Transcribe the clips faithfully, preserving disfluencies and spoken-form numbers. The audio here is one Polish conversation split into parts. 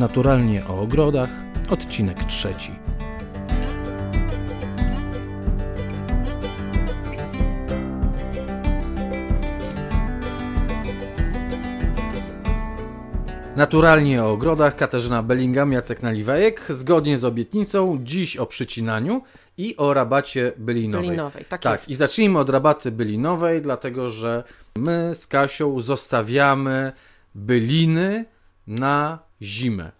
Naturalnie o ogrodach, odcinek trzeci. Naturalnie o ogrodach, Katarzyna Bellingham, Jacek Naliwajek. Zgodnie z obietnicą, dziś o przycinaniu i o rabacie bylinowej. bylinowej tak, tak i zacznijmy od rabaty bylinowej, dlatego że my z Kasią zostawiamy byliny na zimę.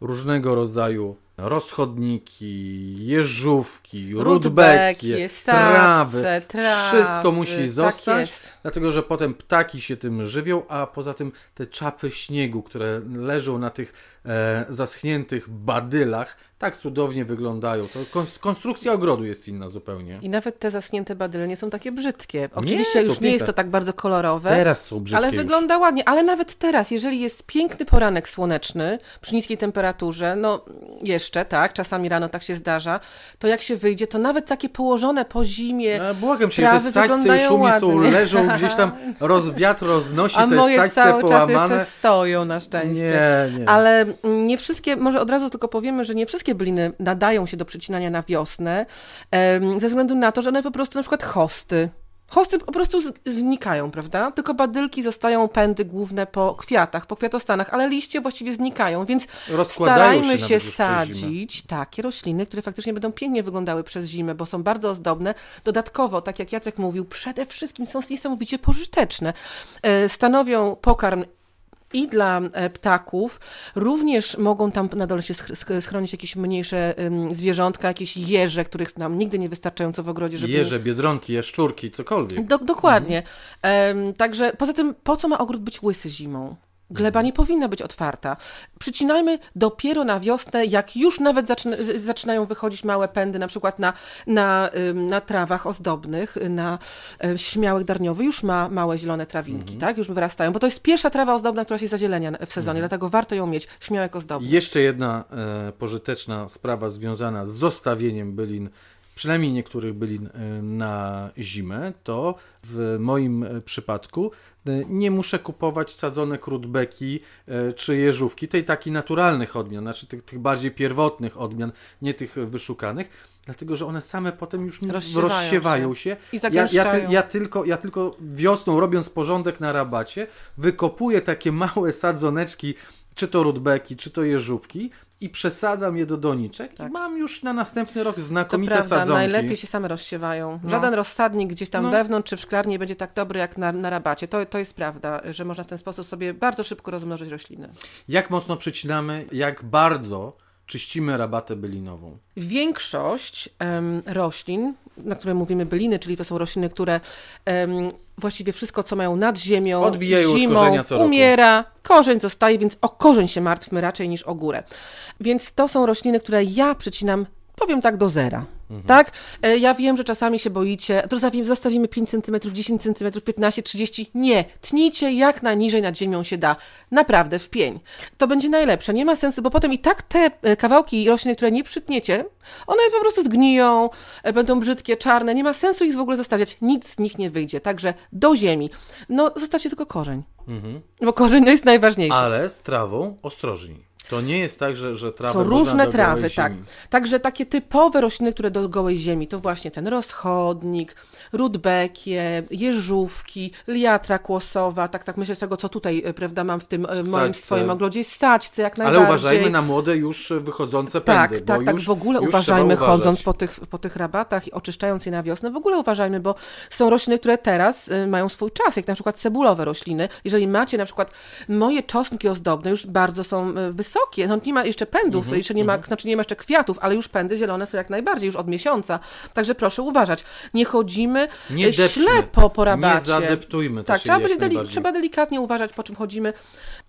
Różnego rodzaju rozchodniki, jeżówki, rudbeki, trawy, trawy, wszystko musi tak zostać, jest. Dlatego że potem ptaki się tym żywią, a poza tym te czapy śniegu, które leżą na tych e, zaschniętych badylach, tak cudownie wyglądają. To konstrukcja ogrodu jest inna zupełnie. I nawet te zaschnięte badyle nie są takie brzydkie. Oczywiście nie, już nie jest to tak bardzo kolorowe. Teraz są brzydkie. Ale wygląda już ładnie. Ale nawet teraz, jeżeli jest piękny poranek słoneczny, przy niskiej temperaturze, no jeszcze tak, czasami rano tak się zdarza, to jak się wyjdzie, to nawet takie położone po zimie no, błagam się, trawy te wyglądają i szumi ładnie. Są, leżą gdzieś tam, roz, wiatr roznosi a te moje saćce cały połamane. Czas jeszcze stoją na szczęście. Nie, nie. Ale nie wszystkie, może od razu tylko powiemy, że nie wszystkie byliny nadają się do przycinania na wiosnę ze względu na to, że one po prostu na przykład hosty. Hosty po prostu znikają, prawda? Tylko badylki zostają, pędy główne po kwiatach, po kwiatostanach, ale liście właściwie znikają, więc rozkładają starajmy się, się sadzić takie rośliny, które faktycznie będą pięknie wyglądały przez zimę, bo są bardzo ozdobne. Dodatkowo, tak jak Jacek mówił, przede wszystkim są niesamowicie pożyteczne. Stanowią pokarm i dla ptaków, również mogą tam na dole się schronić jakieś mniejsze zwierzątka, jakieś jeże, których nam nigdy nie wystarczająco w ogrodzie. Żeby... Jeże, biedronki, jaszczurki, cokolwiek. Do, dokładnie. Mhm. Także poza tym, po co ma ogród być łysy zimą? Gleba nie powinna być otwarta. Przycinajmy dopiero na wiosnę, jak już nawet zaczyna, zaczynają wychodzić małe pędy, na przykład na, na, na trawach ozdobnych, na śmiałek darniowy już ma małe zielone trawinki, mm-hmm. tak? Już wyrastają, bo to jest pierwsza trawa ozdobna, która się zazielenia w sezonie, mm-hmm. dlatego warto ją mieć, śmiałek ozdobny. Jeszcze jedna e, pożyteczna sprawa związana z zostawieniem bylin, przynajmniej niektórych bylin na zimę, to w moim przypadku nie muszę kupować sadzonek rudbeki czy jeżówki, tej takich naturalnych odmian, znaczy tych, tych bardziej pierwotnych odmian, nie tych wyszukanych, dlatego że one same potem już rozsiewają, rozsiewają się. się. I zagęszczają. Ja, ja, ty, ja, tylko, ja tylko wiosną, robiąc porządek na rabacie, wykopuję takie małe sadzoneczki, czy to rudbeki, czy to jeżówki, i przesadzam je do doniczek tak. I mam już na następny rok znakomite to prawda, sadzonki. Najlepiej się same rozsiewają. No. Żaden rozsadnik gdzieś tam no. wewnątrz czy w szklarni nie będzie tak dobry jak na, na rabacie. To, to jest prawda, że można w ten sposób sobie bardzo szybko rozmnożyć rośliny. Jak mocno przycinamy, jak bardzo czyścimy rabatę bylinową? Większość em, roślin, na które mówimy byliny, czyli to są rośliny, które em, właściwie wszystko, co mają nad ziemią, odbijają zimą, od korzenia co roku. Umiera, korzeń zostaje, więc o korzeń się martwmy raczej niż o górę. Więc to są rośliny, które ja przycinam, powiem tak, do zera. Mhm. Tak? Ja wiem, że czasami się boicie, to zostawimy pięć centymetrów, dziesięć centymetrów, piętnaście, trzydzieści. Nie, tnijcie jak najniżej nad ziemią się da. Naprawdę, w pień. To będzie najlepsze. Nie ma sensu, bo potem i tak te kawałki roślin, które nie przytniecie, one po prostu zgniją, będą brzydkie, czarne. Nie ma sensu ich w ogóle zostawiać. Nic z nich nie wyjdzie. Także do ziemi. No, zostawcie tylko korzeń. Mhm. Bo korzeń jest najważniejszy. Ale z trawą ostrożniej. To nie jest tak, że, że trawy są różne trawy, tak. Także takie typowe rośliny, które do gołej ziemi, to właśnie ten rozchodnik, rudbekie, jeżówki, liatra kłosowa, tak tak myślę z tego, co tutaj, prawda, mam w tym moim saćce. Swoim ogrodzie, saćce jak najbardziej. Ale uważajmy na młode już wychodzące pędy. Tak, bo tak, już, tak, w ogóle uważajmy chodząc po tych, po tych rabatach i oczyszczając je na wiosnę, w ogóle uważajmy, bo są rośliny, które teraz mają swój czas, jak na przykład cebulowe rośliny. Jeżeli macie na przykład moje czosnki ozdobne, już bardzo są wysokie, wysokie, no nie ma jeszcze pędów, mm-hmm, jeszcze nie ma, mm-hmm. znaczy nie ma jeszcze kwiatów, ale już pędy zielone są jak najbardziej, już od miesiąca. Także proszę uważać. Nie chodzimy nie ślepo po rabacie. Nie zadeptujmy. To tak, się trzeba, będzie deli- trzeba delikatnie uważać, po czym chodzimy,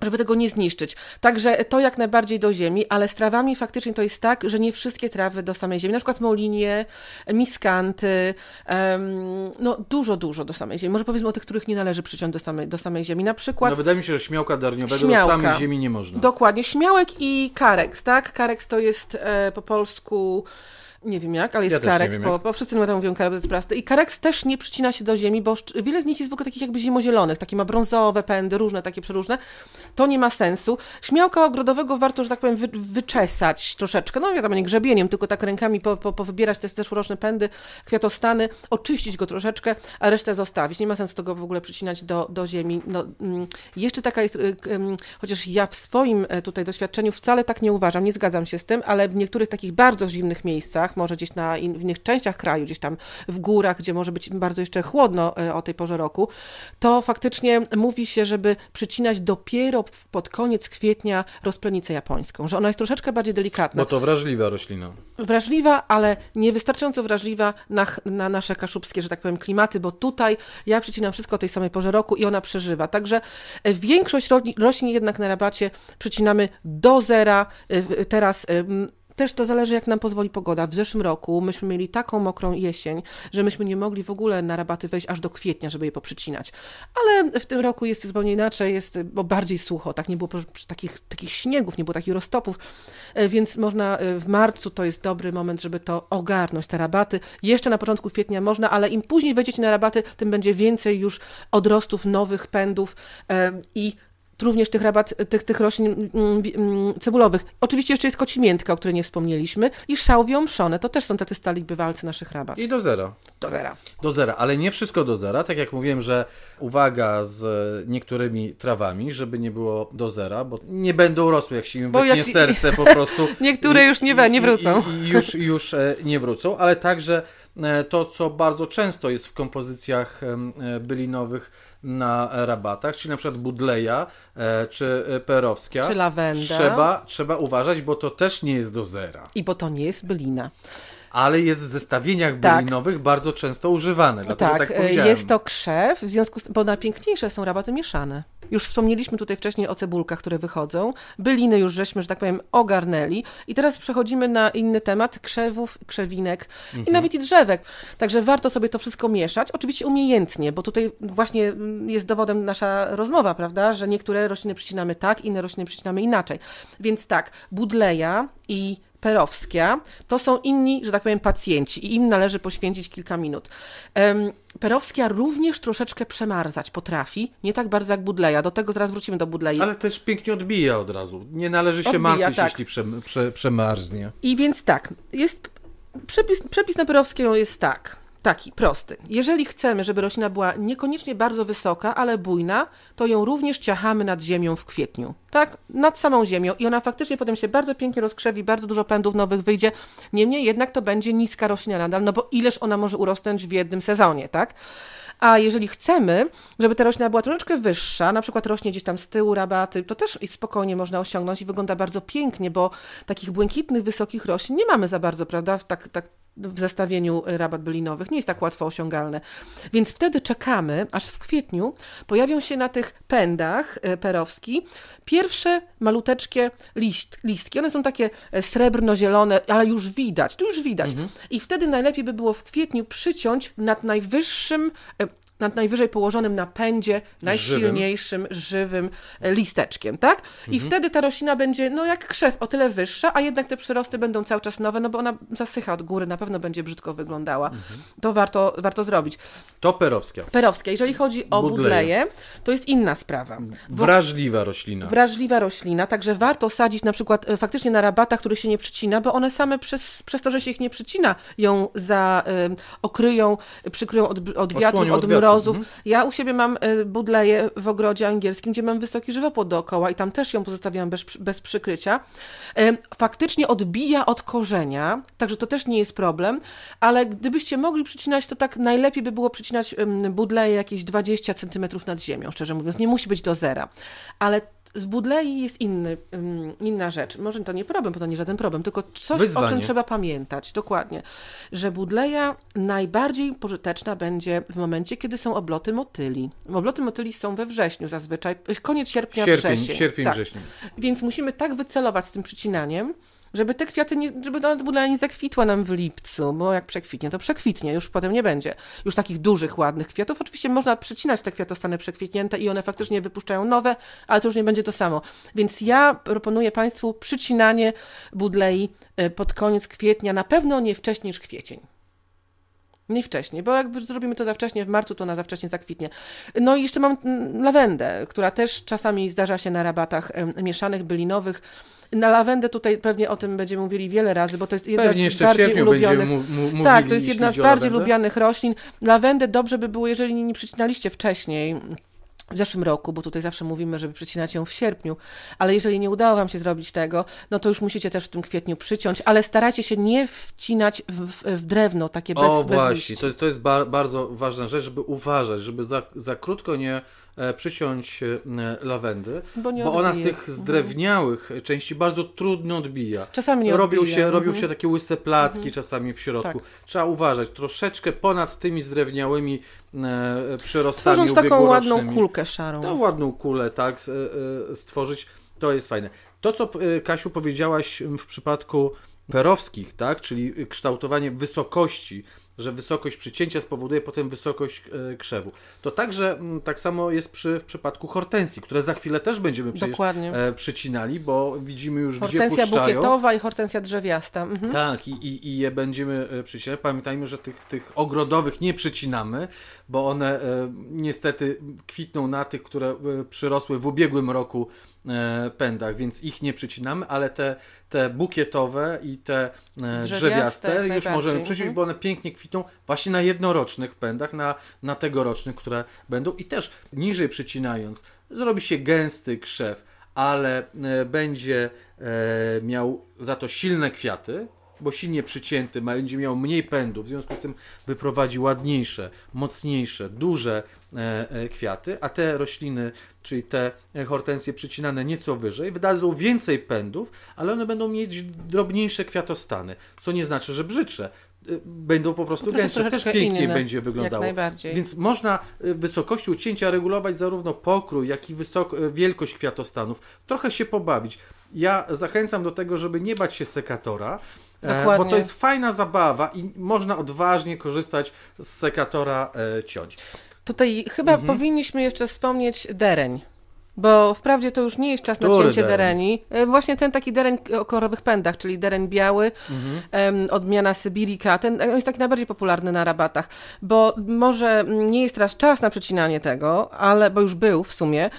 żeby tego nie zniszczyć. Także to jak najbardziej do ziemi, ale z trawami faktycznie to jest tak, że nie wszystkie trawy do samej ziemi, na przykład molinie, miskanty, um, no dużo, dużo do samej ziemi. Może powiedzmy o tych, których nie należy przyciąć do samej, do samej ziemi. Na przykład... No wydaje mi się, że śmiałka darniowego śmiałka. Do samej ziemi nie można. Dokładnie. Śmiałek i kareks, tak? Kareks to jest e, po polsku Nie wiem jak, ale jest ja kareks, bo, bo wszyscy na to mówią kareks plasty. I kareks też nie przycina się do ziemi, bo wiele z nich jest w ogóle takich jakby zimozielonych, takie ma brązowe pędy, różne takie przeróżne. To nie ma sensu. Śmiałka ogrodowego warto, że tak powiem, wy, wyczesać troszeczkę. No wiadomo, nie grzebieniem, tylko tak rękami po, po, powybierać te zeszłoroczne pędy, kwiatostany, oczyścić go troszeczkę, a resztę zostawić. Nie ma sensu tego w ogóle przycinać do, do ziemi. No, jeszcze taka jest, chociaż ja w swoim tutaj doświadczeniu wcale tak nie uważam, nie zgadzam się z tym, ale w niektórych takich bardzo zimnych miejscach, może gdzieś na in, w innych częściach kraju, gdzieś tam w górach, gdzie może być bardzo jeszcze chłodno o tej porze roku, to faktycznie mówi się, żeby przycinać dopiero pod koniec kwietnia rozplenicę japońską, że ona jest troszeczkę bardziej delikatna. Bo to wrażliwa roślina. Wrażliwa, ale niewystarczająco wrażliwa na, na nasze kaszubskie, że tak powiem, klimaty, bo tutaj ja przycinam wszystko o tej samej porze roku i ona przeżywa. Także większość roślin jednak na rabacie przycinamy do zera. Teraz też to zależy, jak nam pozwoli pogoda. W zeszłym roku myśmy mieli taką mokrą jesień, że myśmy nie mogli w ogóle na rabaty wejść aż do kwietnia, żeby je poprzycinać. Ale w tym roku jest zupełnie inaczej, jest bo bardziej sucho, tak nie było takich, takich śniegów, nie było takich roztopów, więc można w marcu, to jest dobry moment, żeby to ogarnąć, te rabaty. Jeszcze na początku kwietnia można, ale im później wejdziecie na rabaty, tym będzie więcej już odrostów, nowych pędów i również tych rabat, tych, tych roślin cebulowych. Oczywiście jeszcze jest kocimiętka, o której nie wspomnieliśmy, i szałwie omszone. To też są tacy stali bywalcy naszych rabat. I do zera. Do zera. Do zera, ale nie wszystko do zera. Tak jak mówiłem, że uwaga z niektórymi trawami, żeby nie było do zera, bo nie będą rosły, jak się im wytnie ci... serce po prostu. Niektóre już nie, we, nie wrócą. I, i, już, już nie wrócą, ale także to, co bardzo często jest w kompozycjach bylinowych na rabatach, czyli na przykład budleja, czy perowskia. Czy lawenda. Trzeba, trzeba uważać, bo to też nie jest do zera. I bo to nie jest bylina. Ale jest w zestawieniach bylinowych tak. bardzo często używane. Dlatego tak, tak powiedziałem. Jest to krzew, w związku z, bo najpiękniejsze są rabaty mieszane. Już wspomnieliśmy tutaj wcześniej o cebulkach, które wychodzą. Byliny już żeśmy, że tak powiem, ogarnęli. I teraz przechodzimy na inny temat krzewów, krzewinek mhm. i nawet i drzewek. Także warto sobie to wszystko mieszać. Oczywiście umiejętnie, bo tutaj właśnie jest dowodem nasza rozmowa, prawda, że niektóre rośliny przycinamy tak, inne rośliny przycinamy inaczej. Więc tak, budleja i perowskia to są inni, że tak powiem, pacjenci i im należy poświęcić kilka minut. Um, perowskia również troszeczkę przemarzać potrafi, nie tak bardzo jak budleja, do tego zaraz wrócimy do budlei. Ale też pięknie odbija od razu, nie należy się odbija, martwić, tak. jeśli prze, prze, przemarznie. I więc tak, jest przepis, przepis na perowską jest tak. Taki, prosty. Jeżeli chcemy, żeby roślina była niekoniecznie bardzo wysoka, ale bujna, to ją również ciachamy nad ziemią w kwietniu. Tak? Nad samą ziemią. I ona faktycznie potem się bardzo pięknie rozkrzewi, bardzo dużo pędów nowych wyjdzie. Niemniej jednak to będzie niska roślina nadal, no bo ileż ona może urosnąć w jednym sezonie, tak? A jeżeli chcemy, żeby ta roślina była troszeczkę wyższa, na przykład rośnie gdzieś tam z tyłu rabaty, to też spokojnie można osiągnąć i wygląda bardzo pięknie, bo takich błękitnych, wysokich roślin nie mamy za bardzo, prawda? Tak, tak. W zestawieniu rabat bylinowych nie jest tak łatwo osiągalne. Więc wtedy czekamy, aż w kwietniu pojawią się na tych pędach perowski pierwsze maluteczkie list, listki. One są takie srebrno-zielone, ale już widać, tu już widać. Mhm. I wtedy najlepiej by było w kwietniu przyciąć nad najwyższym, nad najwyżej położonym na pędzie, najsilniejszym, żywym, żywym listeczkiem, tak? I mhm. wtedy ta roślina będzie, no jak krzew, o tyle wyższa, a jednak te przyrosty będą cały czas nowe, no bo ona zasycha od góry, na pewno będzie brzydko wyglądała. Mhm. To warto, warto zrobić. To perowskia. Perowskia. Jeżeli chodzi o budleję, to jest inna sprawa. Bo... Wrażliwa roślina. Wrażliwa roślina, także warto sadzić na przykład faktycznie na rabatach, których się nie przycina, bo one same przez, przez to, że się ich nie przycina, ją za, y, okryją, przykryją od, od wiatru, Osłonią od, od mrozu. Mhm. Ja u siebie mam budleję w ogrodzie angielskim, gdzie mam wysoki żywopłot dookoła i tam też ją pozostawiam bez, bez przykrycia. Faktycznie odbija od korzenia, także to też nie jest problem, ale gdybyście mogli przycinać, to tak najlepiej by było przycinać budleję jakieś dwadzieścia centymetrów nad ziemią, szczerze mówiąc, nie musi być do zera, ale z budlei jest inny, inna rzecz. Może to nie problem, bo to nie żaden problem, tylko coś, Wyzwanie. o czym trzeba pamiętać. Dokładnie. Że budleja najbardziej pożyteczna będzie w momencie, kiedy są obloty motyli. Obloty motyli są we wrześniu zazwyczaj, koniec sierpnia, sierpień, wrzesień. Sierpień, tak. wrzesień. Więc musimy tak wycelować z tym przycinaniem, żeby te kwiaty, nie, żeby ta bula nie zakwitła nam w lipcu, bo jak przekwitnie, to przekwitnie, już potem nie będzie. Już takich dużych, ładnych kwiatów. Oczywiście można przycinać te kwiatostany przekwitnięte i one faktycznie wypuszczają nowe, ale to już nie będzie to samo. Więc ja proponuję Państwu przycinanie budlei pod koniec kwietnia, na pewno nie wcześniej niż kwiecień. Nie wcześniej, bo jak zrobimy to za wcześnie, w marcu, to ona za wcześnie zakwitnie. No i jeszcze mam lawendę, która też czasami zdarza się na rabatach mieszanych, bylinowych. Na lawendę tutaj pewnie o tym będziemy mówili wiele razy, bo to jest jedna pewnie z bardziej ulubionych. Mu, mu, tak, to jest jedna z bardziej lubianych roślin. Lawendę dobrze by było, jeżeli nie przycinaliście wcześniej, w zeszłym roku, bo tutaj zawsze mówimy, żeby przycinać ją w sierpniu, ale jeżeli nie udało Wam się zrobić tego, no to już musicie też w tym kwietniu przyciąć, ale starajcie się nie wcinać w, w, w drewno, takie bez liści. O właśnie, to jest, to jest bar- bardzo ważna rzecz, żeby uważać, żeby za, za krótko nie e, przyciąć e, lawendy, bo, nie bo ona z tych zdrewniałych mhm. części bardzo trudno odbija. Czasami nie robią odbija. Się, mhm. Robią się takie łyse placki mhm. czasami w środku. Tak. Trzeba uważać, troszeczkę ponad tymi zdrewniałymi przyrostami tworząc taką ładną kulkę szarą. Tą ładną kulę, tak, stworzyć, to jest fajne. To, co Kasiu powiedziałaś w przypadku perowskich, tak, czyli kształtowanie wysokości, że wysokość przycięcia spowoduje potem wysokość krzewu. To także tak samo jest przy, w przypadku hortensji, które za chwilę też będziemy przecież przycinali, bo widzimy już, hortensja gdzie puszczają. Hortensja bukietowa i hortensja drzewiasta. Mhm. Tak, i, i, i je będziemy przycinać. Pamiętajmy, że tych, tych ogrodowych nie przycinamy, bo one e, niestety kwitną na tych, które przyrosły w ubiegłym roku e, pędach, więc ich nie przycinamy, ale te, te bukietowe i te e, drzewiaste, drzewiaste już możemy przyciąć, mhm. bo one pięknie kwitną właśnie na jednorocznych pędach, na, na tegorocznych, które będą. I też niżej przycinając, zrobi się gęsty krzew, ale e, będzie e, miał za to silne kwiaty, bo silnie przycięty, będzie miał mniej pędu, w związku z tym wyprowadzi ładniejsze, mocniejsze, duże e, e, kwiaty, a te rośliny, czyli te hortensje przycinane nieco wyżej, wydadzą więcej pędów, ale one będą mieć drobniejsze kwiatostany, co nie znaczy, że brzydsze. Będą po prostu gęstsze, też pięknie inne, będzie wyglądało. Więc można wysokością cięcia regulować zarówno pokrój, jak i wysoko- wielkość kwiatostanów. Trochę się pobawić. Ja zachęcam do tego, żeby nie bać się sekatora. Dokładnie. Bo to jest fajna zabawa i można odważnie korzystać z sekatora ciąć. Tutaj chyba mhm. powinniśmy jeszcze wspomnieć dereń. Bo wprawdzie to już nie jest czas na Który cięcie dereni. dereni. Właśnie ten taki dereń o kolorowych pędach, czyli dereń biały, mhm. odmiana Sybirika. Ten jest taki najbardziej popularny na rabatach, bo może nie jest teraz czas na przecinanie tego, ale bo już był w sumie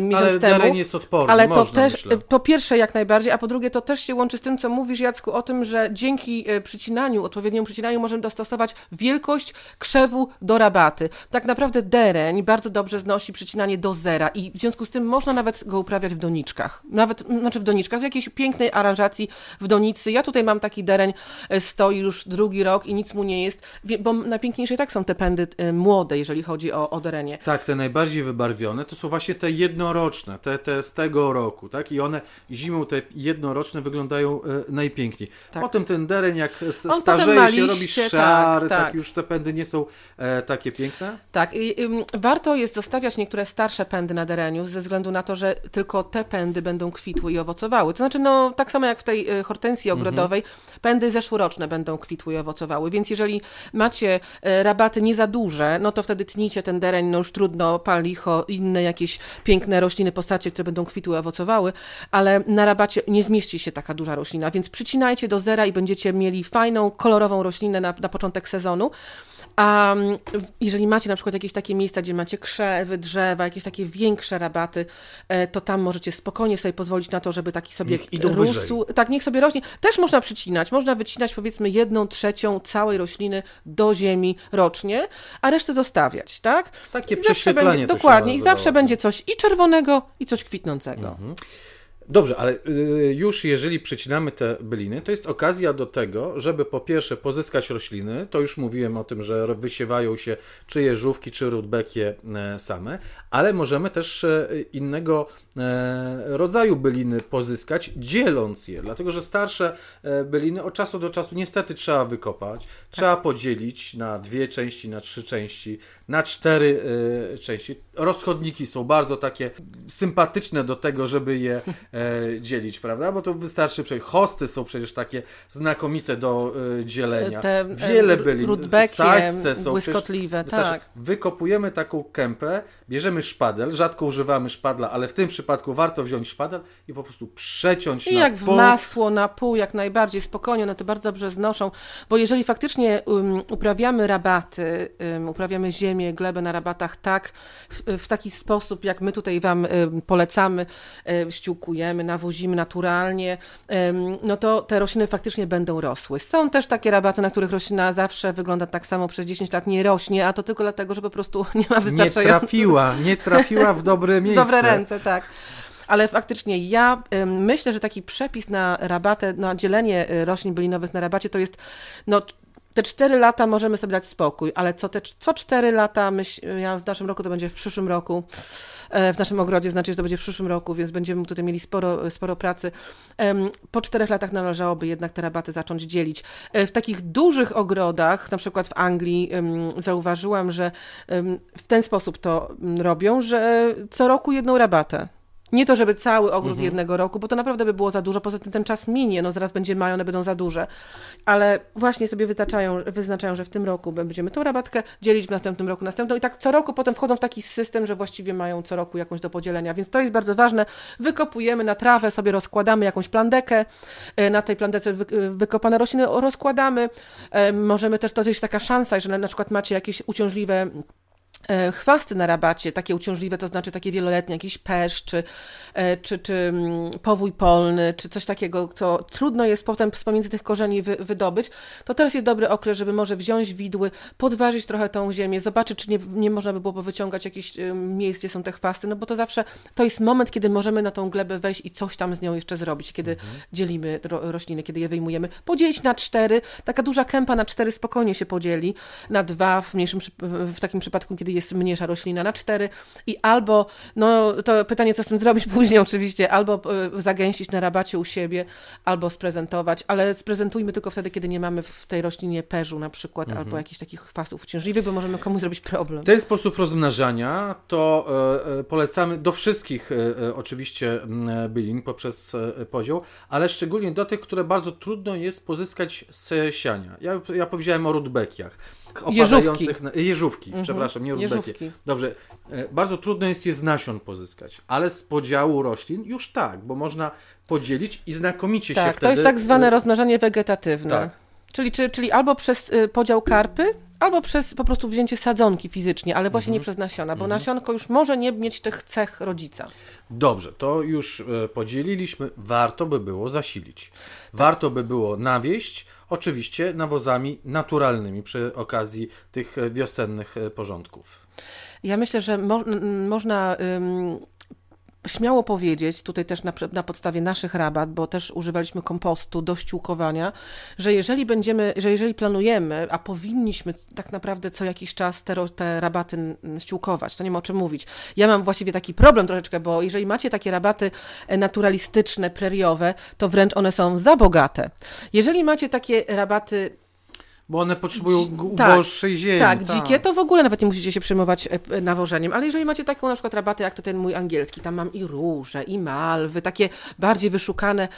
miesiąc ale temu. Ale dereń jest odporny, ale to można, też, myślę. Po pierwsze jak najbardziej, a po drugie to też się łączy z tym, co mówisz, Jacku, o tym, że dzięki przycinaniu, odpowiedniemu przycinaniu możemy dostosować wielkość krzewu do rabaty. Tak naprawdę dereń bardzo dobrze znosi przycinanie do zera i w związku z tym można nawet go uprawiać w doniczkach. Nawet, znaczy w doniczkach, w jakiejś pięknej aranżacji w donicy. Ja tutaj mam taki dereń, stoi już drugi rok i nic mu nie jest, bo najpiękniejsze i tak są te pędy młode, jeżeli chodzi o, o derenie. Tak, te najbardziej wybarwione to są właśnie te jednoroczne, te, te z tego roku, tak? I one zimą te jednoroczne wyglądają e, najpiękniej. Tak. Potem ten dereń, jak on starzeje liście, się, robi szary, tak, tak. tak już te pędy nie są e, takie piękne. Tak, i y, warto jest zostawiać niektóre starsze pędy na dereniu, ze względu na to, że tylko te pędy będą kwitły i owocowały. To znaczy, no tak samo jak w tej hortensji ogrodowej, mhm. pędy zeszłoroczne będą kwitły i owocowały, więc jeżeli macie e, rabaty nie za duże, no to wtedy tnijcie ten dereń, no już trudno, pal licho, inne jakieś piękne rośliny, postacie, które będą kwitły, owocowały, ale na rabacie nie zmieści się taka duża roślina, więc przycinajcie do zera i będziecie mieli fajną, kolorową roślinę na, na początek sezonu. A jeżeli macie na przykład jakieś takie miejsca, gdzie macie krzewy, drzewa, jakieś takie większe rabaty, to tam możecie spokojnie sobie pozwolić na to, żeby taki sobie rósł. Tak, niech sobie rośnie. Też można przycinać. Można wycinać powiedzmy jedną trzecią całej rośliny do ziemi rocznie, a resztę zostawiać, tak? Takie prześwietlanie będzie, dokładnie. I zawsze będzie coś i czerwonego, i coś kwitnącego. Mhm. Dobrze, ale już jeżeli przycinamy te byliny, to jest okazja do tego, żeby po pierwsze pozyskać rośliny, to już mówiłem o tym, że wysiewają się czy jeżówki, czy rudbekie same, ale możemy też innego rodzaju byliny pozyskać, dzieląc je, dlatego że starsze byliny od czasu do czasu niestety trzeba wykopać, tak. trzeba podzielić na dwie części, na trzy części, na cztery części. Rozchodniki są bardzo takie sympatyczne do tego, żeby je e, dzielić, prawda? Bo to wystarczy, przecież hosty są przecież takie znakomite do e, dzielenia. Te, Wiele byli, saćce są błyskotliwe, przecież, tak. Wykopujemy taką kępę, bierzemy szpadel, rzadko używamy szpadla, ale w tym przypadku warto wziąć szpadel i po prostu przeciąć I na jak pół. jak w masło, na pół, jak najbardziej, spokojnie, one to bardzo dobrze znoszą, bo jeżeli faktycznie um, uprawiamy rabaty, um, uprawiamy ziemię, glebę na rabatach tak, w, w taki sposób, jak my tutaj Wam um, polecamy, um, ściółkujemy, nawozimy naturalnie, um, no to te rośliny faktycznie będą rosły. Są też takie rabaty, na których roślina zawsze wygląda tak samo, przez dziesięć lat nie rośnie, a to tylko dlatego, że po prostu nie ma wystarczająco... Nie trafiła, nie trafiła w dobre miejsce. Dobre ręce, tak. Ale faktycznie ja myślę, że taki przepis na rabatę, na dzielenie roślin bylinowych na rabacie to jest, no te cztery lata możemy sobie dać spokój, ale co te co cztery lata, myśl, ja w naszym roku to będzie w przyszłym roku, w naszym ogrodzie znaczy, że to będzie w przyszłym roku, więc będziemy tutaj mieli sporo, sporo pracy. Po czterech latach należałoby jednak te rabaty zacząć dzielić. W takich dużych ogrodach, na przykład w Anglii, zauważyłam, że w ten sposób to robią, że co roku jedną rabatę. Nie to, żeby cały ogród mhm. jednego roku, bo to naprawdę by było za dużo, poza tym ten czas minie, no zaraz będzie maj, one będą za duże, ale właśnie sobie wytaczają, wyznaczają, że w tym roku będziemy tą rabatkę dzielić, w następnym roku następną i tak co roku potem wchodzą w taki system, że właściwie mają co roku jakąś do podzielenia, więc to jest bardzo ważne, wykopujemy na trawę, sobie rozkładamy jakąś plandekę, na tej plandece wykopane rośliny rozkładamy, możemy też, to jest taka szansa, że na przykład macie jakieś uciążliwe chwasty na rabacie, takie uciążliwe, to znaczy takie wieloletnie, jakiś pesz, czy, czy, czy powój polny, czy coś takiego, co trudno jest potem z pomiędzy tych korzeni wy, wydobyć, to teraz jest dobry okres, żeby może wziąć widły, podważyć trochę tą ziemię, zobaczyć, czy nie, nie można by było powyciągać jakichś miejsc, gdzie są te chwasty, no bo to zawsze, to jest moment, kiedy możemy na tą glebę wejść i coś tam z nią jeszcze zrobić, kiedy mhm. dzielimy ro, rośliny, kiedy je wyjmujemy. Podzielić na cztery, taka duża kępa na cztery spokojnie się podzieli, na dwa w mniejszym, w takim przypadku, kiedy jest mniejsza roślina, na cztery i albo, no to pytanie, co z tym zrobić później oczywiście, albo zagęścić na rabacie u siebie, albo sprezentować, ale sprezentujmy tylko wtedy, kiedy nie mamy w tej roślinie perzu na przykład, mhm. albo jakichś takich chwastów uciążliwych, bo możemy komuś zrobić problem. Ten sposób rozmnażania to polecamy do wszystkich oczywiście bylin poprzez podział, ale szczególnie do tych, które bardzo trudno jest pozyskać z siania. Ja, ja powiedziałem o rudbekiach. Jeżówki. Na, jeżówki, mhm. przepraszam, nie rudbeki. Dobrze, bardzo trudno jest je z nasion pozyskać, ale z podziału roślin już tak, bo można podzielić i znakomicie tak, się wtedy... Tak, to jest tak zwane rozmnażanie wegetatywne. Tak. Czyli, czyli, czyli albo przez podział karpy, albo przez po prostu wzięcie sadzonki fizycznie, ale właśnie mhm. nie przez nasiona, bo mhm. nasionko już może nie mieć tych cech rodzica. Dobrze, to już podzieliliśmy. Warto by było zasilić. Warto by było nawieść, oczywiście nawozami naturalnymi przy okazji tych wiosennych porządków. Ja myślę, że mo- można... Ym... śmiało powiedzieć, tutaj też na, na podstawie naszych rabat, bo też używaliśmy kompostu do ściółkowania, że jeżeli będziemy, że jeżeli planujemy, a powinniśmy tak naprawdę co jakiś czas te, te rabaty ściółkować, to nie ma o czym mówić. Ja mam właściwie taki problem troszeczkę, bo jeżeli macie takie rabaty naturalistyczne, preriowe, to wręcz one są za bogate. Jeżeli macie takie rabaty Bo one potrzebują uboższej tak, ziemi. Tak, dzikie, tak. To w ogóle nawet nie musicie się przejmować nawożeniem. Ale jeżeli macie taką na przykład rabatę, jak to ten mój angielski, tam mam i róże, i malwy, takie bardziej wyszukane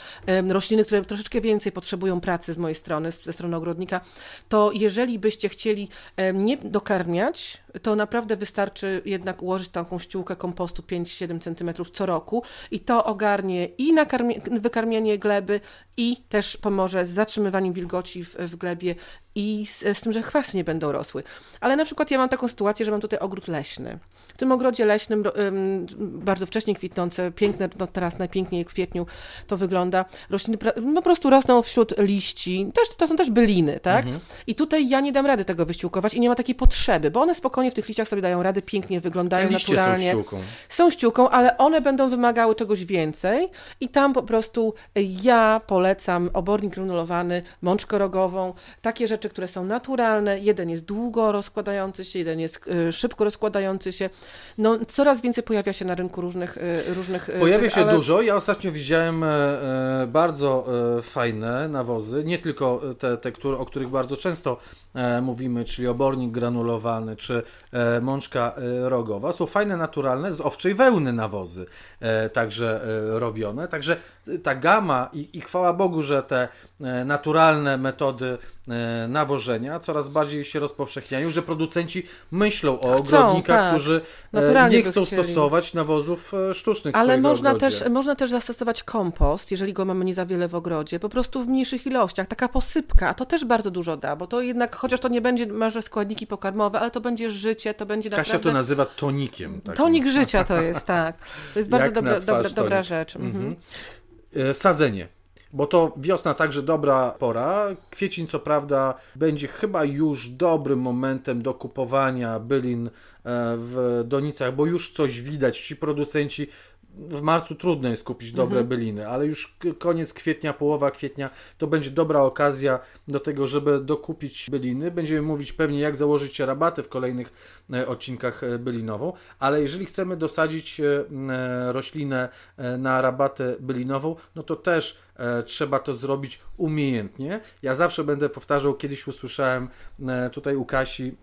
rośliny, które troszeczkę więcej potrzebują pracy z mojej strony, ze strony ogrodnika, to jeżeli byście chcieli nie dokarmiać, to naprawdę wystarczy jednak ułożyć taką ściółkę kompostu pięć do siedmiu centymetrów co roku i to ogarnie i nakarmi- wykarmienie gleby i też pomoże z zatrzymywaniem wilgoci w, w glebie i z, z tym, że chwasty nie będą rosły. Ale na przykład ja mam taką sytuację, że mam tutaj ogród leśny. W tym ogrodzie leśnym ym, bardzo wcześnie kwitnące, piękne, no teraz najpiękniej w kwietniu to wygląda, rośliny pra- po prostu rosną wśród liści, też, to są też byliny, tak? Mhm. I tutaj ja nie dam rady tego wyściółkować i nie ma takiej potrzeby, bo one spokojnie w tych liściach sobie dają radę, pięknie wyglądają te liście naturalnie. Są ściółką. Są ściółką, ale one będą wymagały czegoś więcej i tam po prostu ja polecam obornik granulowany, mączkę rogową, takie rzeczy, które są naturalne, jeden jest długo rozkładający się, jeden jest szybko rozkładający się. No, coraz więcej pojawia się na rynku różnych... różnych pojawia tych, się ale... dużo. Ja ostatnio widziałem bardzo fajne nawozy, nie tylko te, te, o których bardzo często mówimy, czyli obornik granulowany, czy e, mączka e, rogowa. Są fajne, naturalne, z owczej wełny nawozy e, także e, robione. Także ta gama i, i chwała Bogu, że te e, naturalne metody e, nawożenia coraz bardziej się rozpowszechniają, że producenci myślą o ogrodnikach, chcą, tak. którzy e, nie chcą stosować nawozów e, sztucznych. Ale można też, można też zastosować kompost, jeżeli go mamy nie za wiele w ogrodzie, po prostu w mniejszych ilościach. Taka posypka, to też bardzo dużo da, bo to jednak, chociaż to nie będzie może składniki pokarmowe, ale to będzie życie, to będzie naprawdę... Kasia to nazywa tonikiem. Takim. Tonik życia to jest, tak. To jest bardzo dobra, dobra, dobra rzecz. Mhm. Sadzenie. Bo to wiosna także dobra pora. Kwiecień co prawda będzie chyba już dobrym momentem do kupowania bylin w donicach, bo już coś widać. Ci producenci w marcu trudno jest kupić dobre mhm. byliny, ale już koniec kwietnia, połowa kwietnia to będzie dobra okazja do tego, żeby dokupić byliny. Będziemy mówić pewnie, jak założyć rabaty w kolejnych odcinkach bylinową, ale jeżeli chcemy dosadzić roślinę na rabatę bylinową, no to też trzeba to zrobić umiejętnie. Ja zawsze będę powtarzał, kiedyś usłyszałem tutaj u Kasi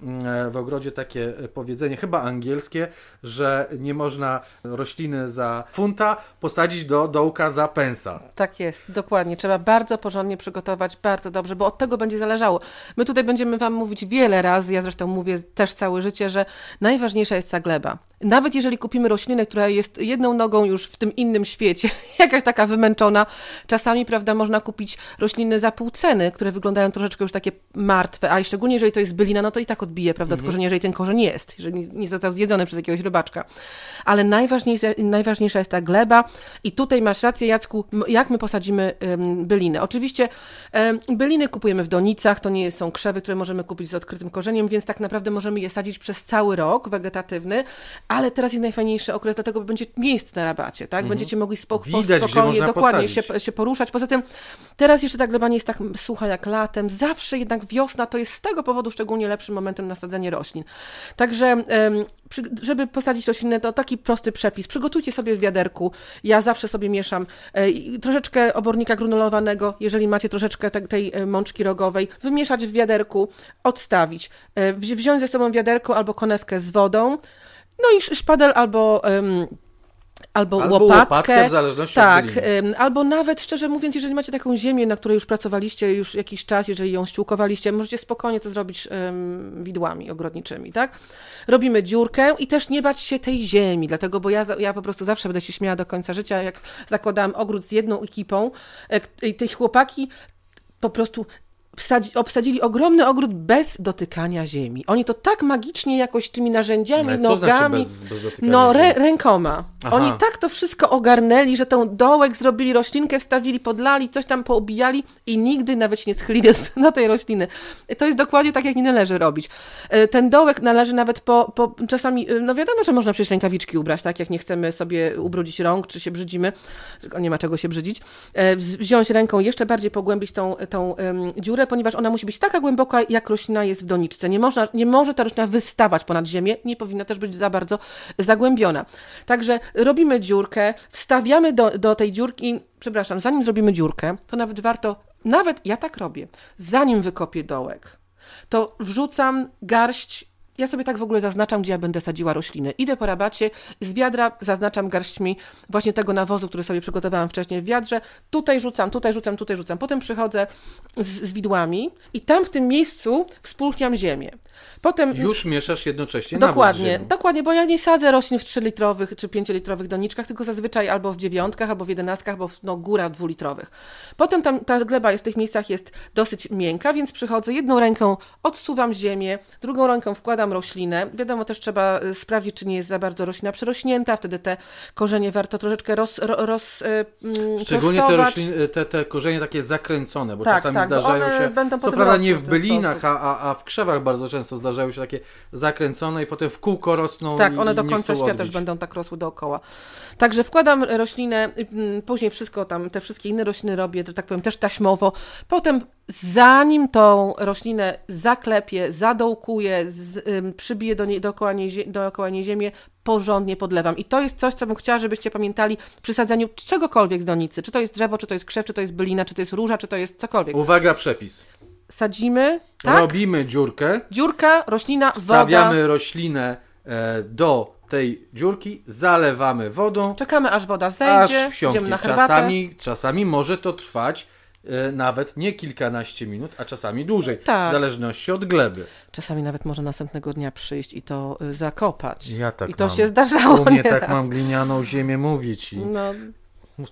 w ogrodzie takie powiedzenie, chyba angielskie, że nie można rośliny za funta posadzić do dołka za pensa. Tak jest, dokładnie. Trzeba bardzo porządnie przygotować, bardzo dobrze, bo od tego będzie zależało. My tutaj będziemy Wam mówić wiele razy, ja zresztą mówię też całe życie, że najważniejsza jest ta gleba. Nawet jeżeli kupimy roślinę, która jest jedną nogą już w tym innym świecie, jakaś taka wymęczona, czasami, prawda, można kupić rośliny za pół ceny, które wyglądają troszeczkę już takie martwe, a szczególnie jeżeli to jest bylina, no to i tak odbije, prawda, od korzenia, jeżeli ten korzeń jest, jeżeli nie został zjedzony przez jakiegoś rybaczka. Ale najważniejsza, najważniejsza jest ta gleba i tutaj masz rację, Jacku, jak my posadzimy bylinę. Oczywiście byliny kupujemy w donicach, to nie są krzewy, które możemy kupić z odkrytym korzeniem, więc tak naprawdę możemy je sadzić przez cały rok wegetatywny, ale teraz jest najfajniejszy okres, dlatego będzie miejsce na rabacie, tak? Będziecie mogli spok- Widać, spokojnie, dokładnie się, się poruszać. Poza tym teraz jeszcze ta gleba nie jest tak sucha jak latem. Zawsze jednak wiosna to jest z tego powodu szczególnie lepszym momentem na sadzenie roślin. Także żeby posadzić roślinę, to taki prosty przepis. Przygotujcie sobie w wiaderku. Ja zawsze sobie mieszam troszeczkę obornika granulowanego, jeżeli macie troszeczkę tej mączki rogowej, wymieszać w wiaderku, odstawić. Wziąć ze sobą wiaderko albo konewkę z wodą, no i szpadel albo... Albo, albo łopatkę, łopatkę w zależności tak, od byliny. Albo nawet, szczerze mówiąc, jeżeli macie taką ziemię, na której już pracowaliście już jakiś czas, jeżeli ją ściółkowaliście, możecie spokojnie to zrobić um, widłami ogrodniczymi, tak? Robimy dziurkę i też nie bać się tej ziemi, dlatego, bo ja, ja po prostu zawsze będę się śmiała do końca życia, jak zakładałam ogród z jedną ekipą, i te chłopaki po prostu... obsadzili ogromny ogród bez dotykania ziemi. Oni to tak magicznie jakoś tymi narzędziami, ale nogami, bez, bez no re, rękoma. Aha. Oni tak to wszystko ogarnęli, że tą dołek zrobili, roślinkę wstawili, podlali, coś tam poobijali i nigdy nawet nie schylili na tej rośliny. To jest dokładnie tak, jak nie należy robić. Ten dołek należy nawet po, po czasami, no wiadomo, że można przecież rękawiczki ubrać, tak jak nie chcemy sobie ubrudzić rąk, czy się brzydzimy, nie ma czego się brzydzić. Wziąć ręką, jeszcze bardziej pogłębić tą, tą um, dziurę, ponieważ ona musi być taka głęboka, jak roślina jest w doniczce. Nie, można, nie może ta roślina wystawać ponad ziemię, nie powinna też być za bardzo zagłębiona. Także robimy dziurkę, wstawiamy do, do tej dziurki, przepraszam, zanim zrobimy dziurkę, to nawet warto, nawet ja tak robię, zanim wykopię dołek, to wrzucam garść. Ja sobie tak w ogóle zaznaczam, gdzie ja będę sadziła rośliny. Idę po rabacie, z wiadra zaznaczam garściami właśnie tego nawozu, który sobie przygotowałam wcześniej w wiadrze. Tutaj rzucam, tutaj rzucam, tutaj rzucam. Potem przychodzę z, z widłami i tam w tym miejscu współchniam ziemię. Potem... Już mieszasz jednocześnie nawóz. Dokładnie, dokładnie, bo ja nie sadzę roślin w trzylitrowych czy pięciolitrowych doniczkach, tylko zazwyczaj albo w dziewiątkach, albo w jedenastkach, albo w, no, góra dwulitrowych. Potem tam, ta gleba jest, w tych miejscach jest dosyć miękka, więc przychodzę, jedną ręką odsuwam ziemię, drugą ręką wkładam roślinę. Wiadomo, też trzeba sprawdzić, czy nie jest za bardzo roślina przerośnięta, wtedy te korzenie warto troszeczkę roz, roz, roz, Szczególnie te, rośliny, te, te korzenie takie zakręcone, bo tak, czasami tak, zdarzają bo się, co prawda nie w, w bylinach, a, a w krzewach bardzo często zdarzają się takie zakręcone i potem w kółko rosną. Tak, i one do końca świata też będą tak rosły dookoła. Także wkładam roślinę, później wszystko tam, te wszystkie inne rośliny robię, to tak powiem, też taśmowo. Potem zanim tą roślinę zaklepię, zadołkuję, z, ym, przybiję do niej, dookoła, nie, dookoła niej ziemię, porządnie podlewam. I to jest coś, co bym chciała, żebyście pamiętali przy sadzeniu czegokolwiek z donicy. Czy to jest drzewo, czy to jest krzew, czy to jest bylina, czy to jest róża, czy to jest cokolwiek. Uwaga, przepis. sadzimy, tak? Robimy dziurkę. Dziurka, roślina, woda. Stawiamy roślinę e, do tej dziurki, zalewamy wodą. Czekamy, aż woda zejdzie, aż idziemy na herbatę. Czasami, czasami może to trwać e, nawet nie kilkanaście minut, a czasami dłużej, tak. W zależności od gleby. Czasami nawet może następnego dnia przyjść i to y, zakopać. Ja tak I to mam. się zdarzało U mnie nieraz. Tak mam glinianą ziemię mówić i... No.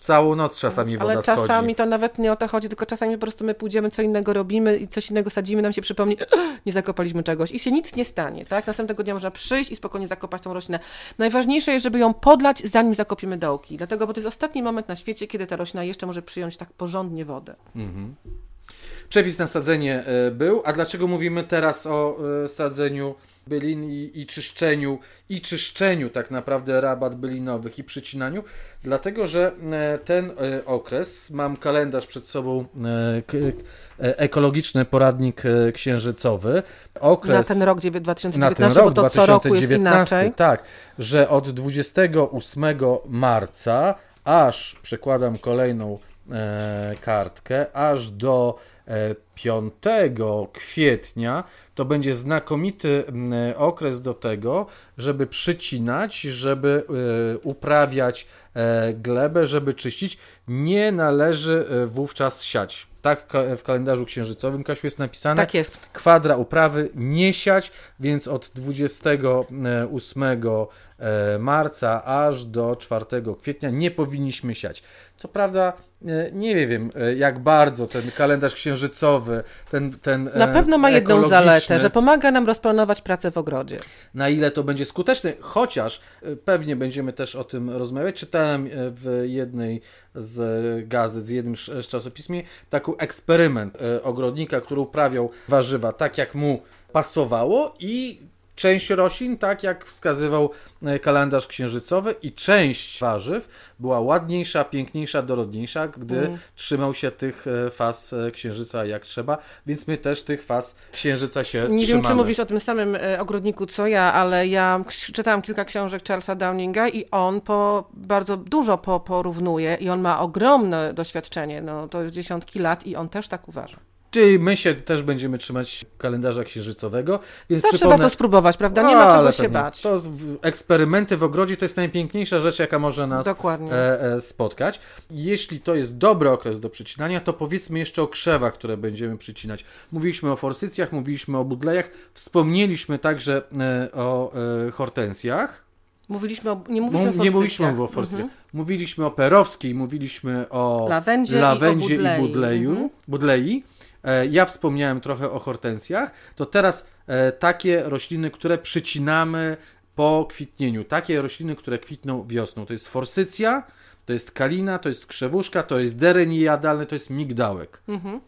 Całą noc czasami woda schodzi. Ale czasami schodzi. To nawet nie o to chodzi, tylko czasami po prostu my pójdziemy, co innego robimy i coś innego sadzimy, nam się przypomni, nie zakopaliśmy czegoś i się nic nie stanie, tak? Następnego dnia można przyjść i spokojnie zakopać tą roślinę. Najważniejsze jest, żeby ją podlać, zanim zakopiemy dołki, dlatego, bo to jest ostatni moment na świecie, kiedy ta roślina jeszcze może przyjąć tak porządnie wodę. Mhm. Przepis na sadzenie był, a dlaczego mówimy teraz o sadzeniu bylin i, i czyszczeniu, i czyszczeniu tak naprawdę rabat bylinowych i przycinaniu? Dlatego, że ten okres, mam kalendarz przed sobą, ekologiczny poradnik księżycowy. Okres, na ten rok dwa tysiące dziewiętnasty, na ten rok, bo to co roku jest inaczej. Tak, że od dwudziestego ósmego marca aż, przekładam kolejną E, kartkę, aż do e, piątego kwietnia to będzie znakomity m, okres do tego, żeby przycinać, żeby e, uprawiać e, glebę, żeby czyścić. Nie należy e, wówczas siać. Tak w, ka- w kalendarzu księżycowym, Kasiu, jest napisane. Tak jest. Kwadra uprawy nie siać, więc od dwudziestego ósmego marca aż do czwartego kwietnia nie powinniśmy siać. Co prawda nie wiem, jak bardzo ten kalendarz księżycowy, ten, ten na pewno ma jedną zaletę, że pomaga nam rozplanować pracę w ogrodzie. Na ile to będzie skuteczne, chociaż pewnie będziemy też o tym rozmawiać. Czytałem w jednej z gazet, z jednym z czasopismie, taki eksperyment ogrodnika, który uprawiał warzywa tak, jak mu pasowało i część roślin, tak jak wskazywał kalendarz księżycowy, i część warzyw była ładniejsza, piękniejsza, dorodniejsza, gdy mm. trzymał się tych faz księżyca jak trzeba, więc my też tych faz księżyca się trzymamy. Nie wiem, czy mówisz o tym samym ogrodniku, co ja, ale ja czytałam kilka książek Charlesa Downinga i on po, bardzo dużo po, porównuje i on ma ogromne doświadczenie, no to dziesiątki lat i on też tak uważa. Czyli my się też będziemy trzymać kalendarza księżycowego. Więc zawsze przypomnę... warto spróbować, prawda? Nie ma czego się bać. To eksperymenty w ogrodzie to jest najpiękniejsza rzecz, jaka może nas e, e, spotkać. Jeśli to jest dobry okres do przycinania, to powiedzmy jeszcze o krzewach, które będziemy przycinać. Mówiliśmy o forsycjach, mówiliśmy o budlejach, wspomnieliśmy także e, o e, hortensjach. Mówiliśmy o, nie mówiliśmy Mów, o nie mówiliśmy o forsy. Mhm. Mówiliśmy o perowskiej, mówiliśmy o lawendzie, lawendzie i o budlei. I budleju, mhm. budlei. E, ja wspomniałem trochę o hortensjach. To teraz e, takie rośliny, które przycinamy po kwitnieniu. Takie rośliny, które kwitną wiosną. To jest forsycja, to jest kalina, to jest krzewuszka, to jest dereń jadalny, to jest migdałek. Mhm.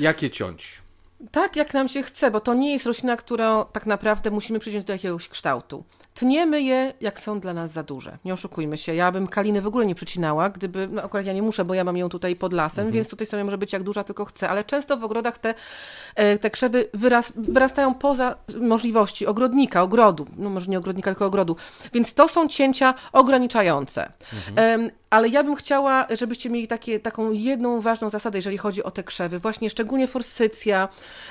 Jakie ciąć? Tak, jak nam się chce, bo to nie jest roślina, którą tak naprawdę musimy przyciąć do jakiegoś kształtu. Tniemy je, jak są dla nas za duże. Nie oszukujmy się. Ja bym kaliny w ogóle nie przycinała, gdyby, no akurat ja nie muszę, bo ja mam ją tutaj pod lasem, mhm. więc tutaj sobie może być jak duża tylko chcę, ale często w ogrodach te, te krzewy wyras, wyrastają poza możliwości ogrodnika, ogrodu. No może nie ogrodnika, tylko ogrodu. Więc to są cięcia ograniczające. Mhm. Um, ale ja bym chciała, żebyście mieli takie, taką jedną ważną zasadę, jeżeli chodzi o te krzewy. Właśnie szczególnie forsycja.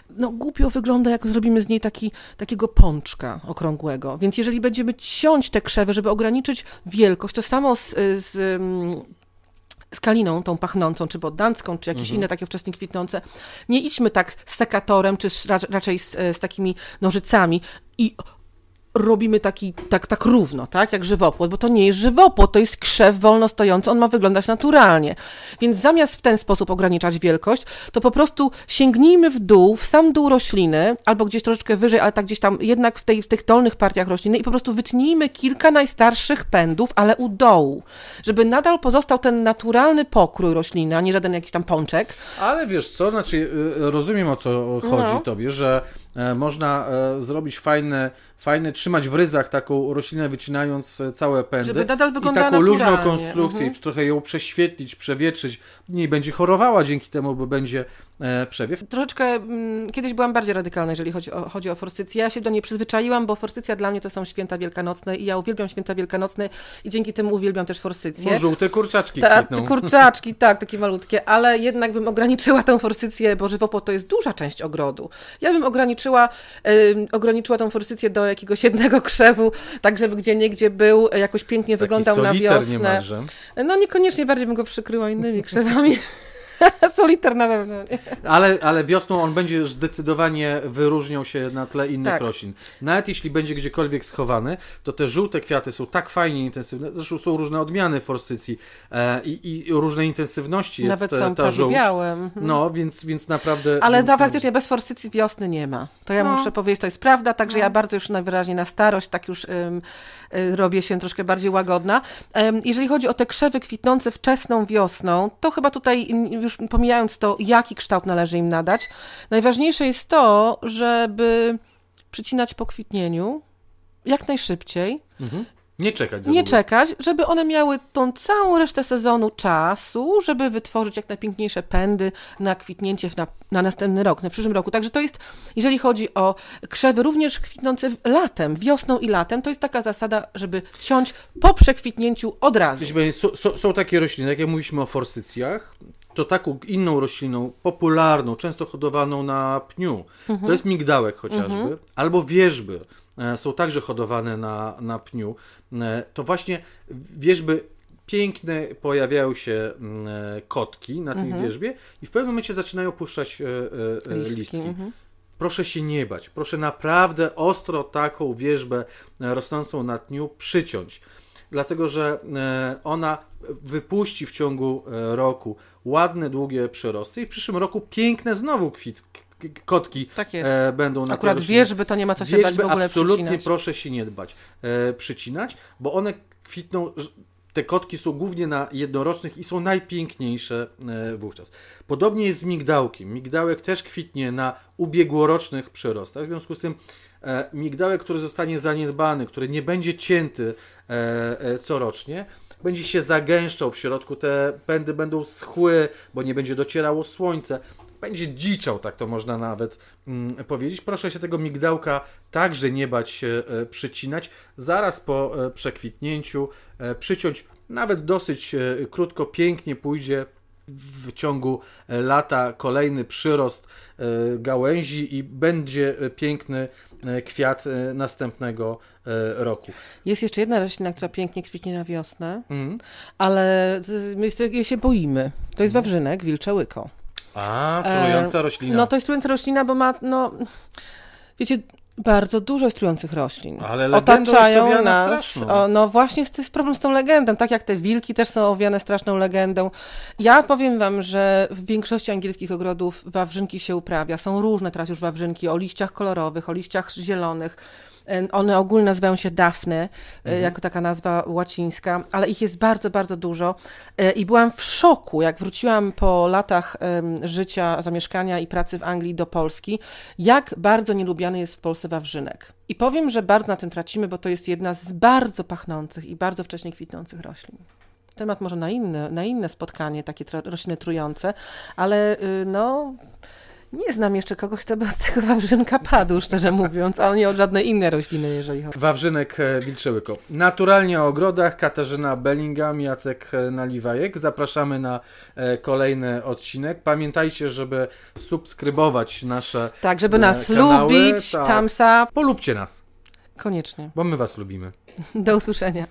No głupio wygląda, jak zrobimy z niej taki, takiego pączka okrągłego. Więc jeżeli będzie Będziemy ciąć te krzewy, żeby ograniczyć wielkość. To samo z, z, z kaliną tą pachnącą, czy boddancką, czy jakieś mhm. inne takie wczesnie kwitnące. Nie idźmy tak z sekatorem, czy raczej z, z takimi nożycami i robimy taki, tak, tak równo, tak, jak żywopłot, bo to nie jest żywopłot, to jest krzew wolno stojący, on ma wyglądać naturalnie. Więc zamiast w ten sposób ograniczać wielkość, to po prostu sięgnijmy w dół, w sam dół rośliny, albo gdzieś troszeczkę wyżej, ale tak gdzieś tam jednak w, tej, w tych dolnych partiach rośliny i po prostu wytnijmy kilka najstarszych pędów, ale u dołu, żeby nadal pozostał ten naturalny pokrój rośliny, a nie żaden jakiś tam pączek. Ale wiesz co, znaczy rozumiem, o co chodzi no. tobie, że można zrobić fajne, fajne, trzymać w ryzach taką roślinę, wycinając całe pędy. Żeby nadal wyglądała naturalnie. I taką luźną konstrukcję, mhm. trochę ją prześwietlić, przewietrzyć. Nie będzie chorowała dzięki temu, bo będzie przewiew. Troszeczkę m, kiedyś byłam bardziej radykalna, jeżeli chodzi o, chodzi o forsycję. Ja się do niej przyzwyczaiłam, bo forsycja dla mnie to są święta wielkanocne i ja uwielbiam święta wielkanocne i dzięki temu uwielbiam też forsycję. No żółte kurczaczki Ta, kwitną. Kurczaczki, tak, takie malutkie, ale jednak bym ograniczyła tą forsycję, bo żywopłot to jest duża część ogrodu. Ja bym ograniczyła, yy, ograniczyła tą forsycję do jakiegoś jednego krzewu, tak żeby gdzieniegdzie był, jakoś pięknie taki wyglądał na wiosnę. Niemalże. No niekoniecznie, bardziej bym go przykryła innymi krzewami. Soliter na pewno. Ale, ale wiosną on będzie zdecydowanie wyróżniał się na tle innych tak. roślin. Nawet jeśli będzie gdziekolwiek schowany, to te żółte kwiaty są tak fajnie intensywne. Zresztą są różne odmiany forsycji e, i, i różnej intensywności nawet jest są ta żółć. Białe. No, więc, więc naprawdę... Ale no, faktycznie bez forsycji wiosny nie ma. To ja no. muszę powiedzieć, to jest prawda, także no. ja bardzo już najwyraźniej na starość tak już um, robię się troszkę bardziej łagodna. Um, jeżeli chodzi o te krzewy kwitnące wczesną wiosną, to chyba tutaj już pomijając to, jaki kształt należy im nadać, najważniejsze jest to, żeby przycinać po kwitnieniu jak najszybciej. Mhm. Nie czekać. Nie czekać, żeby one miały tą całą resztę sezonu czasu, żeby wytworzyć jak najpiękniejsze pędy na kwitnięcie na, na następny rok, na przyszłym roku. Także to jest, jeżeli chodzi o krzewy, również kwitnące latem, wiosną i latem, to jest taka zasada, żeby ciąć po przekwitnięciu od razu. S- s- są takie rośliny, jak mówiliśmy o forsycjach, to taką inną rośliną, popularną, często hodowaną na pniu, mhm. to jest migdałek chociażby, mhm. albo wierzby. Są także hodowane na, na pniu, to właśnie wierzby piękne, pojawiają się kotki na tej mhm. wierzbie i w pewnym momencie zaczynają puszczać listki. listki. Mhm. Proszę się nie bać, proszę naprawdę ostro taką wierzbę rosnącą na pniu przyciąć, dlatego że ona wypuści w ciągu roku ładne, długie przyrosty i w przyszłym roku piękne znowu kwit. Kotki tak jest. E, będą na akurat wierzby to nie ma co się wierzby, bać w ogóle absolutnie przycinać. Absolutnie proszę się nie dbać, e, przycinać, bo one kwitną, te kotki są głównie na jednorocznych i są najpiękniejsze e, wówczas. Podobnie jest z migdałkiem. Migdałek też kwitnie na ubiegłorocznych przyrostach, w związku z tym e, migdałek, który zostanie zaniedbany, który nie będzie cięty e, e, corocznie, będzie się zagęszczał w środku, te pędy będą schły, bo nie będzie docierało słońce. Będzie dziczał, tak to można nawet mm, powiedzieć. Proszę się tego migdałka także nie bać e, przycinać. Zaraz po e, przekwitnięciu e, przyciąć, nawet dosyć e, krótko, pięknie pójdzie w ciągu lata kolejny przyrost e, gałęzi i będzie piękny e, kwiat e, następnego roku. Jest jeszcze jedna roślina, która pięknie kwitnie na wiosnę, mm. ale my się boimy. To jest wawrzynek, wilcze łyko. A, trująca roślina. No to jest trująca roślina, bo ma, no, wiecie, bardzo dużo jest trujących roślin. Ale legendą otaczają jest owiana nas, straszną. O, no właśnie to jest problem z tą legendą, tak jak te wilki też są owiane straszną legendą. Ja powiem wam, że w większości angielskich ogrodów wawrzynki się uprawia. Są różne teraz już wawrzynki o liściach kolorowych, o liściach zielonych. One ogólnie nazywają się dafne, mhm. jako taka nazwa łacińska, ale ich jest bardzo, bardzo dużo i byłam w szoku, jak wróciłam po latach życia, zamieszkania i pracy w Anglii do Polski, jak bardzo nielubiany jest w Polsce wawrzynek. I powiem, że bardzo na tym tracimy, bo to jest jedna z bardzo pachnących i bardzo wcześnie kwitnących roślin. Temat może na inne, na inne spotkanie, takie tra- rośliny trujące, ale no... Nie znam jeszcze kogoś, kto by od tego wawrzynka padł, szczerze mówiąc, ale nie od żadnej innej rośliny, jeżeli chodzi. Wawrzynek wilczełyko. Naturalnie o ogrodach Katarzyna Bellingham, Jacek Naliwajek. Zapraszamy na kolejny odcinek. Pamiętajcie, żeby subskrybować nasze Tak, żeby nas kanały, lubić, tak. Tamsa. Polubcie nas. Koniecznie. Bo my was lubimy. Do usłyszenia.